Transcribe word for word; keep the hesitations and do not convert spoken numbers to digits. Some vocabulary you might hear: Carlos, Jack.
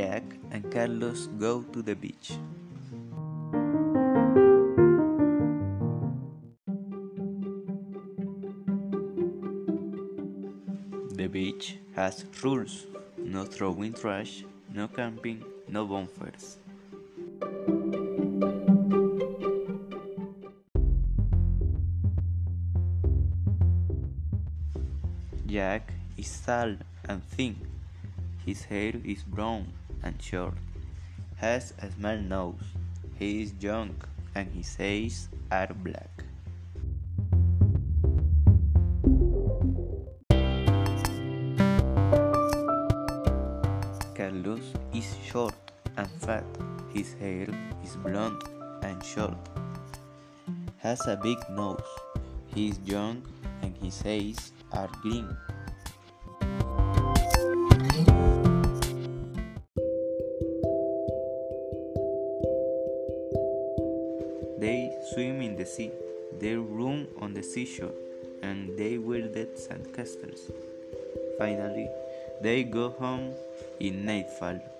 Jack and Carlos go to the beach. The beach has rules: no throwing trash, no camping, no bonfires. Jack is tall and thin. His hair is brown and short. Has a small nose. He is young and his eyes are black. Carlos is short and fat. His hair is blonde and short. Has a big nose. He is young and his eyes are green. They swim in the sea. They roam on the seashore, and they build sandcastles. Finally, they go home in nightfall.